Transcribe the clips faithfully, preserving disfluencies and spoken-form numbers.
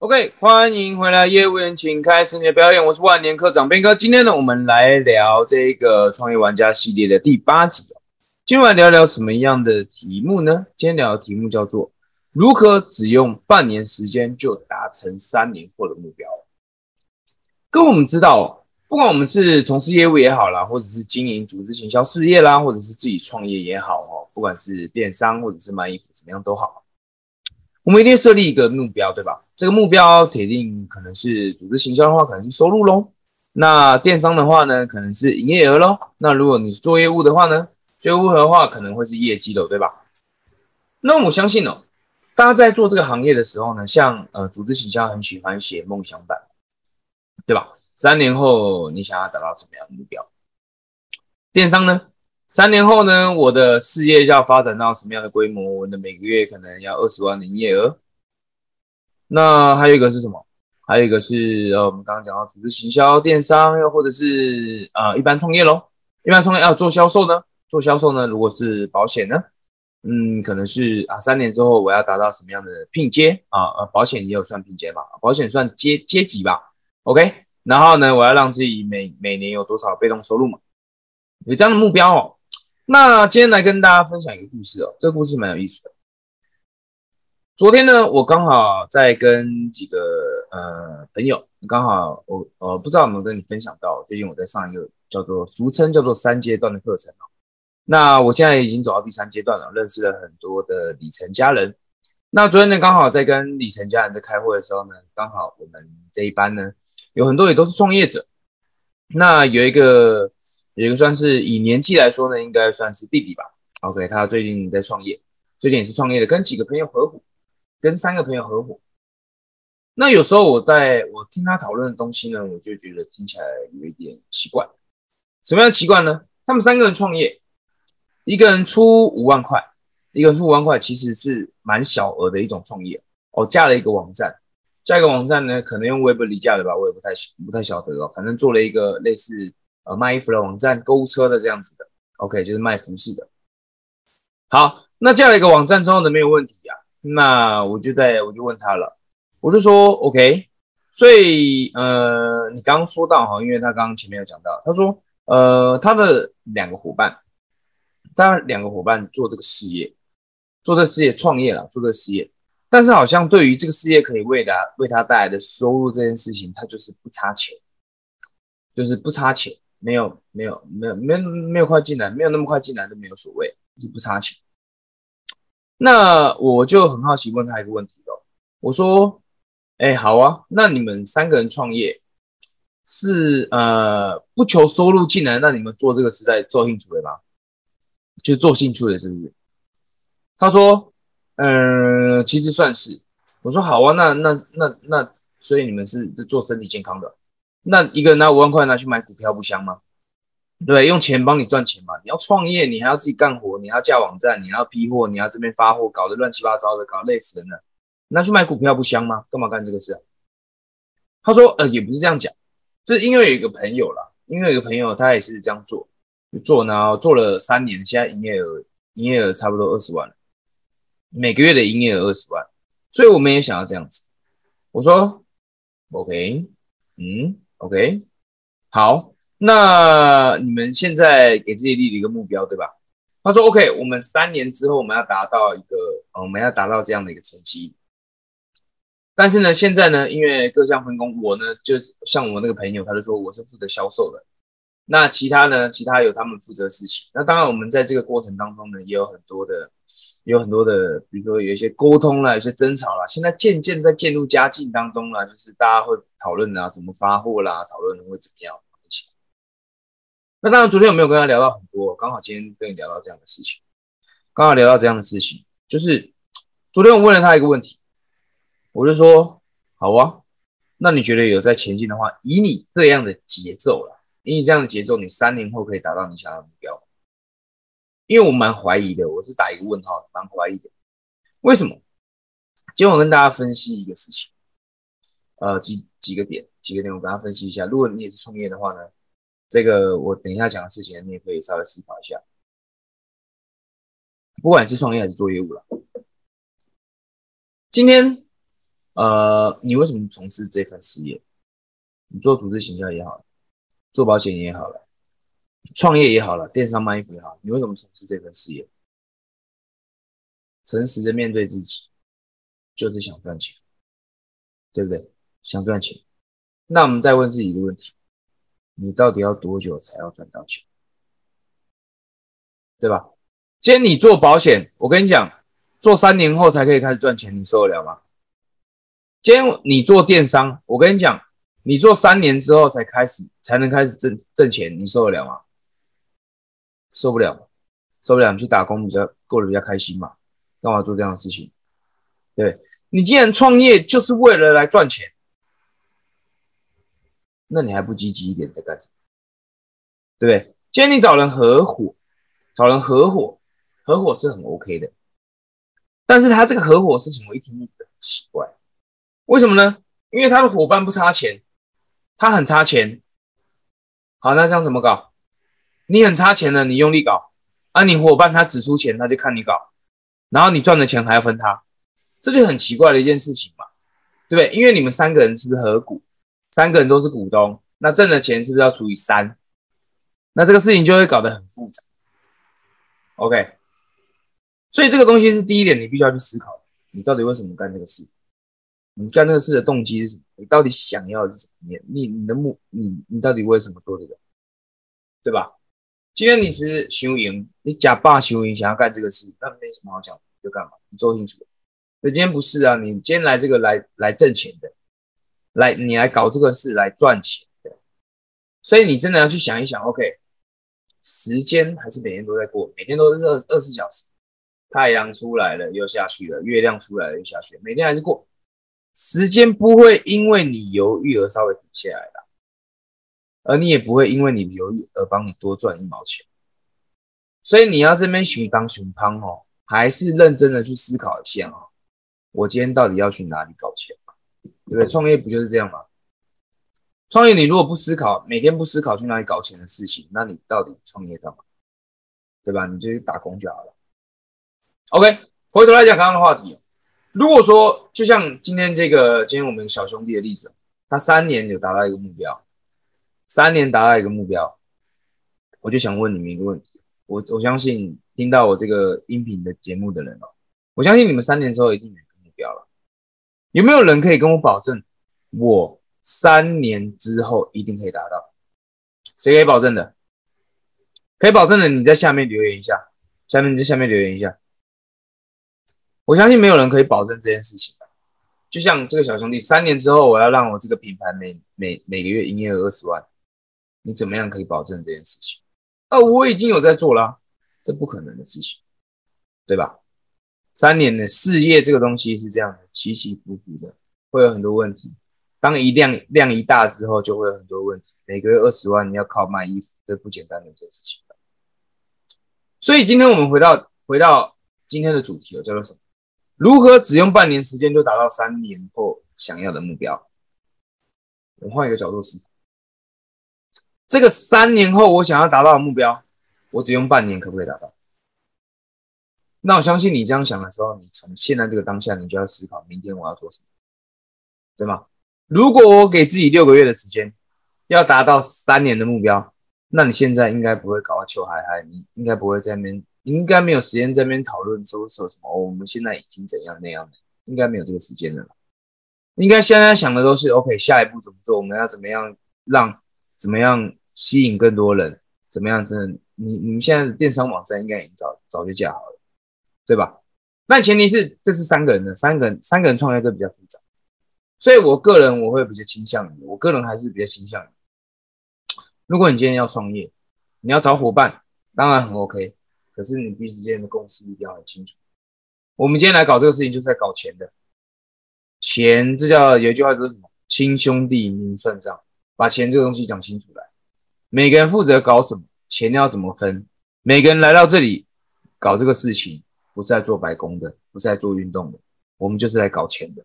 OK， 欢迎回来，业务员请开始你的表演。我是万年科长边哥，今天呢，我们来聊这个创业玩家系列的第八集。今晚聊聊什么样的题目呢？今天聊的题目叫做如何只用半年时间就达成三年后的目标。跟我们知道，不管我们是从事业务也好啦，或者是经营组织行销事业啦，或者是自己创业也好，不管是电商或者是卖衣服怎么样都好，我们一定设立一个目标，对吧？这个目标铁定可能是组织行销的话，可能是收入咯。那电商的话呢，可能是营业额咯。那如果你做业务的话呢，做业务的话可能会是业绩咯，对吧？那我相信哦，大家在做这个行业的时候呢，像呃组织行销很喜欢写梦想版，对吧？三年后你想要达到什么样的目标？电商呢？三年后呢，我的事业要发展到什么样的规模？我的每个月可能要二十万的营业额。那还有一个是什么？还有一个是呃，我们刚刚讲到组织行销、电商，又或者是呃一般创业咯。一般创业要、啊、做销售呢？做销售呢？如果是保险呢？嗯，可能是啊，三年之后我要达到什么样的聘阶啊？呃，保险也有算聘阶嘛？保险算阶阶级吧 ？OK。然后呢，我要让自己每每年有多少被动收入嘛？有这样的目标哦。那今天来跟大家分享一个故事哦，这个故事蛮有意思的。昨天呢，我刚好在跟几个呃朋友，刚好我呃不知道有没有跟你分享到，最近我在上一个叫做俗称叫做三阶段的课程哦。那我现在已经走到第三阶段了，认识了很多的里程家人。那昨天呢，刚好在跟里程家人在开会的时候呢，刚好我们这一班呢有很多也都是创业者。那有一个。有一个算是以年纪来说呢，应该算是弟弟吧。OK， 他最近在创业，最近也是创业的，跟几个朋友合伙，跟三个朋友合伙。那有时候我在我听他讨论的东西呢，我就觉得听起来有一点奇怪。什么样奇怪呢？他们三个人创业，一个人出五万块，一个人出五万块其实是蛮小额的一种创业。哦，架了一个网站，架一个网站呢，可能用 Web 离架的吧，我也不太不太晓得哦。反正做了一个类似。呃，卖衣服的网站，购物车的这样子的 ，OK， 就是卖服饰的。好，那这样的一个网站之后呢，没有问题啊。那我就在我就问他了，我就说 OK， 所以呃，你刚刚说到哈，因为他刚刚前面有讲到，他说呃，他的两个伙伴，他两个伙伴做这个事业，做这个事业创业了，做这个事业，但是好像对于这个事业可以为他为他带来的收入这件事情，他就是不差钱，就是不差钱。没有没有没有没有没有快进来，没有那么快进来都没有所谓，就不差钱。那我就很好奇问他一个问题咯，我说，哎，好啊，那你们三个人创业是呃不求收入进来，那你们做这个是在做兴趣的吗？就是做兴趣的，是不是？他说，呃，其实算是。我说好啊，那那那那，所以你们是做身体健康的。那一个人拿五万块拿去买股票不香吗？对，用钱帮你赚钱嘛。你要创业，你还要自己干活，你要架网站，你要批货，你要这边发货，搞得乱七八糟的，搞累死人了。拿去买股票不香吗？干嘛干这个事啊？他说，呃，也不是这样讲，就是因为有一个朋友啦，因为有一个朋友他也是这样做，就做呢，做了三年，现在营业额营业额差不多二十万了，每个月的营业额二十万，所以我们也想要这样子。我说 ，OK， 嗯。OK， 好，那你们现在给自己立了一个目标，对吧？他说 OK， 我们三年之后我们要达到一个、呃、我们要达到这样的一个成绩。但是呢，现在呢，因为各项分工，我呢就像我那个朋友，他就说我是负责销售的，那其他呢，其他有他们负责的事情。那当然，我们在这个过程当中呢，也有很多的，也有很多的，比如说有一些沟通啦，有些争吵啦。现在渐渐在渐入佳境当中啦，就是大家会讨论啦，怎么发货啦，讨论会怎么样一起。那当然，昨天有没有跟他聊到很多？刚好今天跟你聊到这样的事情，刚好聊到这样的事情，就是昨天我问了他一个问题，我就说：好啊，那你觉得有在前进的话，以你这样的节奏啦，以你这样的节奏，你三年后可以达到你想要的目标？因为我蛮怀疑的，我是打一个问号，蛮怀疑的。为什么？今天我跟大家分析一个事情，呃，几几个点，几个点我跟大家分析一下。如果你也是创业的话呢，这个我等一下讲的事情，你也可以稍微思考一下。不管你是创业还是做业务啦，今天呃，你为什么从事这份事业？你做组织行销也好，做保险也好了，创业也好了，电商卖衣服也好，你为什么从事这份事业？诚实的面对自己，就是想赚钱，对不对？想赚钱，那我们再问自己一个问题：你到底要多久才要赚到钱？对吧？今天你做保险，我跟你讲，做三年后才可以开始赚钱，你受得了吗？今天你做电商，我跟你讲，你做三年之后才开始，才能开始挣挣钱，你受得了吗？受不了，受不了，你去打工比较过得比较开心嘛，干嘛做这样的事情？对，你既然创业就是为了来赚钱，那你还不积极一点在干什么？对不对？今天你找人合伙，找人合伙，合伙是很 OK 的，但是他这个合伙事情我一听就觉得很奇怪。为什么呢？因为他的伙伴不差钱，他很差钱。好，那这样怎么搞？你很差钱了，你用力搞啊！你伙伴他只出钱，他就看你搞，然后你赚的钱还要分他，这就很奇怪的一件事情嘛，对不对？因为你们三个人是合股，三个人都是股东，那挣的钱是不是要除以三？那这个事情就会搞得很复杂。OK， 所以这个东西是第一点，你必须要去思考，你到底为什么干这个事？你干这个事的动机是什么？你到底想要的是什么？你你的目你你到底为什么做这个？对吧？今天你是想赢，你假霸想赢，想要干这个事，那没什么好讲，你就干嘛？你做清楚。那今天不是啊，你今天来这个来来挣钱的，来你来搞这个事来赚钱的，所以你真的要去想一想。OK， 时间还是每天都在过，每天都是二十四小时，太阳出来了又下去了，月亮出来了又下去了，每天还是过。时间不会因为你犹豫而稍微停下来啦，而你也不会因为你犹豫而帮你多赚一毛钱。所以你要这边熊当熊胖哦，还是认真的去思考一下哦，我今天到底要去哪里搞钱嘛？对不对？创业不就是这样吗？创业你如果不思考，每天不思考去哪里搞钱的事情，那你到底创业干嘛？对吧？你就去打工就好了。OK， 回头来讲刚刚的话题。如果说就像今天这个今天我们小兄弟的例子，他三年有达到一个目标，三年达到一个目标，我就想问你们一个问题，我我相信听到我这个音频的节目的人哦，我相信你们三年之后一定有一个目标了。有没有人可以跟我保证，我三年之后一定可以达到？谁可以保证的？可以保证的，你在下面留言一下，下面你在下面留言一下。我相信没有人可以保证这件事情。就像这个小兄弟，三年之后我要让我这个品牌每每每个月营业额二十万，你怎么样可以保证这件事情？啊，我已经有在做啦、啊，这不可能的事情，对吧？三年的事业这个东西是这样的，起起伏伏的，会有很多问题。当一量量一大之后，就会有很多问题。每个月二十万，你要靠卖衣服，这不简单的一件事情。所以今天我们回到回到今天的主题，叫做什么？如何只用半年时间就达到三年后想要的目标？我换一个角度思考，这个三年后我想要达到的目标，我只用半年可不可以达到？那我相信你这样想的时候，你从现在这个当下，你就要思考明天我要做什么，对吗？如果我给自己六个月的时间，要达到三年的目标，那你现在应该不会搞到秋嗨嗨，你应该不会在那边。应该没有时间在那边讨论说说什么、哦、我们现在已经怎样那样的，应该没有这个时间了。应该现在想的都是 OK， 下一步怎么做，我们要怎么样让怎么样吸引更多人，怎么样真的你你们现在的电商网站应该已经早早就架好了，对吧？但前提是这是三个人的，三个人三个人创业就比较复杂，所以我个人我会比较倾向于，我个人还是比较倾向于，如果你今天要创业，你要找伙伴，当然很 OK。可是你彼此之间的共识一定要很清楚。我们今天来搞这个事情，就是在搞钱的。钱，这叫有一句话叫什么？亲兄弟明算账，把钱这个东西讲清楚来。每个人负责搞什么，钱要怎么分？每个人来到这里搞这个事情，不是来做白工的，不是来做运动的，我们就是来搞钱的，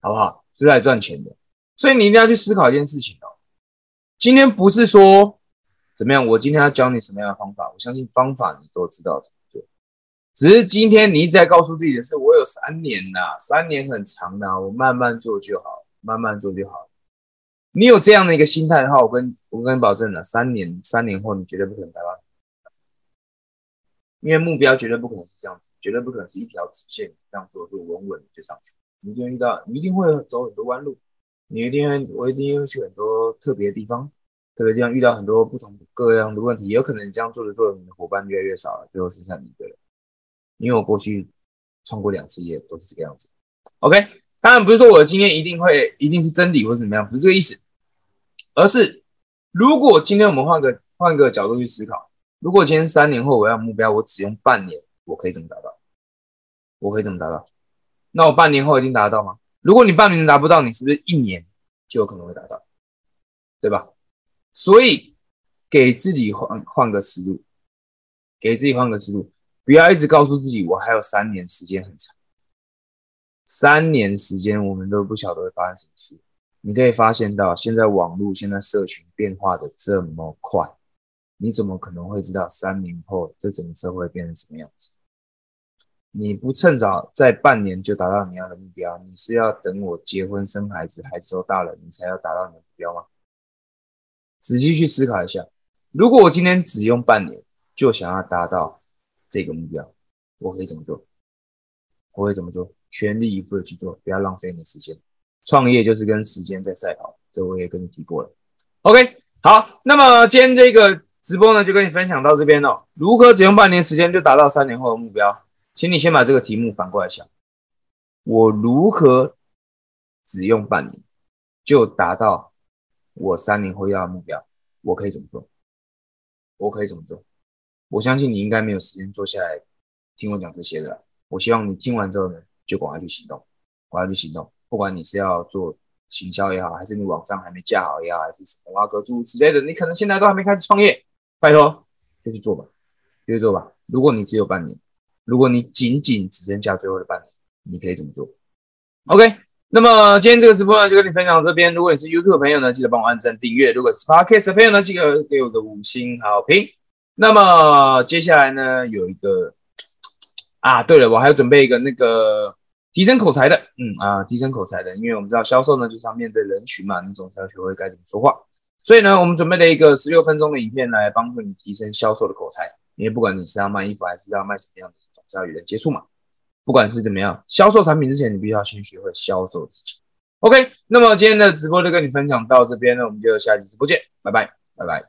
好不好？是来赚钱的。所以你一定要去思考一件事情哦。今天不是说。怎么样？我今天要教你什么样的方法？我相信方法你都知道怎么做，只是今天你一直在告诉自己的是，我有三年啦，三年很长啦，我慢慢做就好，慢慢做就好。你有这样的一个心态的话，我跟我跟你保证了，三年三年后你绝对不可能改变，因为目标绝对不可能是这样子，绝对不可能是一条直线这样做，做稳稳就上去。你一定会遇到，你一定会走很多弯路，你一定会，我一定会去很多特别的地方，特别地方遇到很多不同各样的问题，有可能你这样做着做着，你的伙伴越来越少了，最后剩下你一个人。因为我过去创过两次业，都是这个样子。OK， 当然不是说我的经验一定会一定是真理或是怎么样，不是这个意思，而是如果今天我们换个换个角度去思考，如果今天三年后我要目标，我只用半年，我可以怎么达到？我可以怎么达到？那我半年后一定达得到吗？如果你半年达不到，你是不是一年就有可能会达到？对吧？所以给自己换换个思路，给自己换个思路。不要一直告诉自己我还有三年时间很长，三年时间我们都不晓得会发生什么事。你可以发现到现在网络现在社群变化的这么快，你怎么可能会知道三年后这整个社会变成什么样子？你不趁早在半年就达到你要的目标，你是要等我结婚生孩子，孩子都大了，你才要达到你的目标吗？仔细去思考一下，如果我今天只用半年就想要达到这个目标，我可以怎么做？我会怎么做？全力以赴的去做，不要浪费你的时间。创业就是跟时间在赛跑，这我也跟你提过了。OK， 好，那么今天这个直播呢，就跟你分享到这边哦。如何只用半年时间就达到三年后的目标？请你先把这个题目反过来想：我如何只用半年就达到我三年后要的目标？我可以怎么做？我可以怎么做？我相信你应该没有时间坐下来听我讲这些的啦。我希望你听完之后呢，就赶快去行动，赶快去行动。不管你是要做行销也好，还是你网站还没架好也好，还是什么挖格猪之类的，你可能现在都还没开始创业，拜托就去做吧，就去做吧。如果你只有半年，如果你仅仅只剩下最后的半年，你可以怎么做 ？OK， 那么今天这个直播呢，就跟你分享到这边。如果你是 YouTube 的朋友呢，记得帮我按赞订阅；如果是 Podcast 的朋友呢，记得给我个五星好评。那么接下来呢，有一个啊，对了，我还要准备一个那个提升口才的，嗯啊，提升口才的，因为我们知道销售呢就是要面对人群嘛，你总是要学会该怎么说话，所以呢，我们准备了一个十六分钟的影片来帮助你提升销售的口才，因为不管你是要卖衣服还是要卖什么样的，总是要与人接触嘛，不管是怎么样，销售产品之前，你必须要先学会销售自己。OK， 那么今天的直播就跟你分享到这边呢，我们就下期直播见，拜拜，拜拜。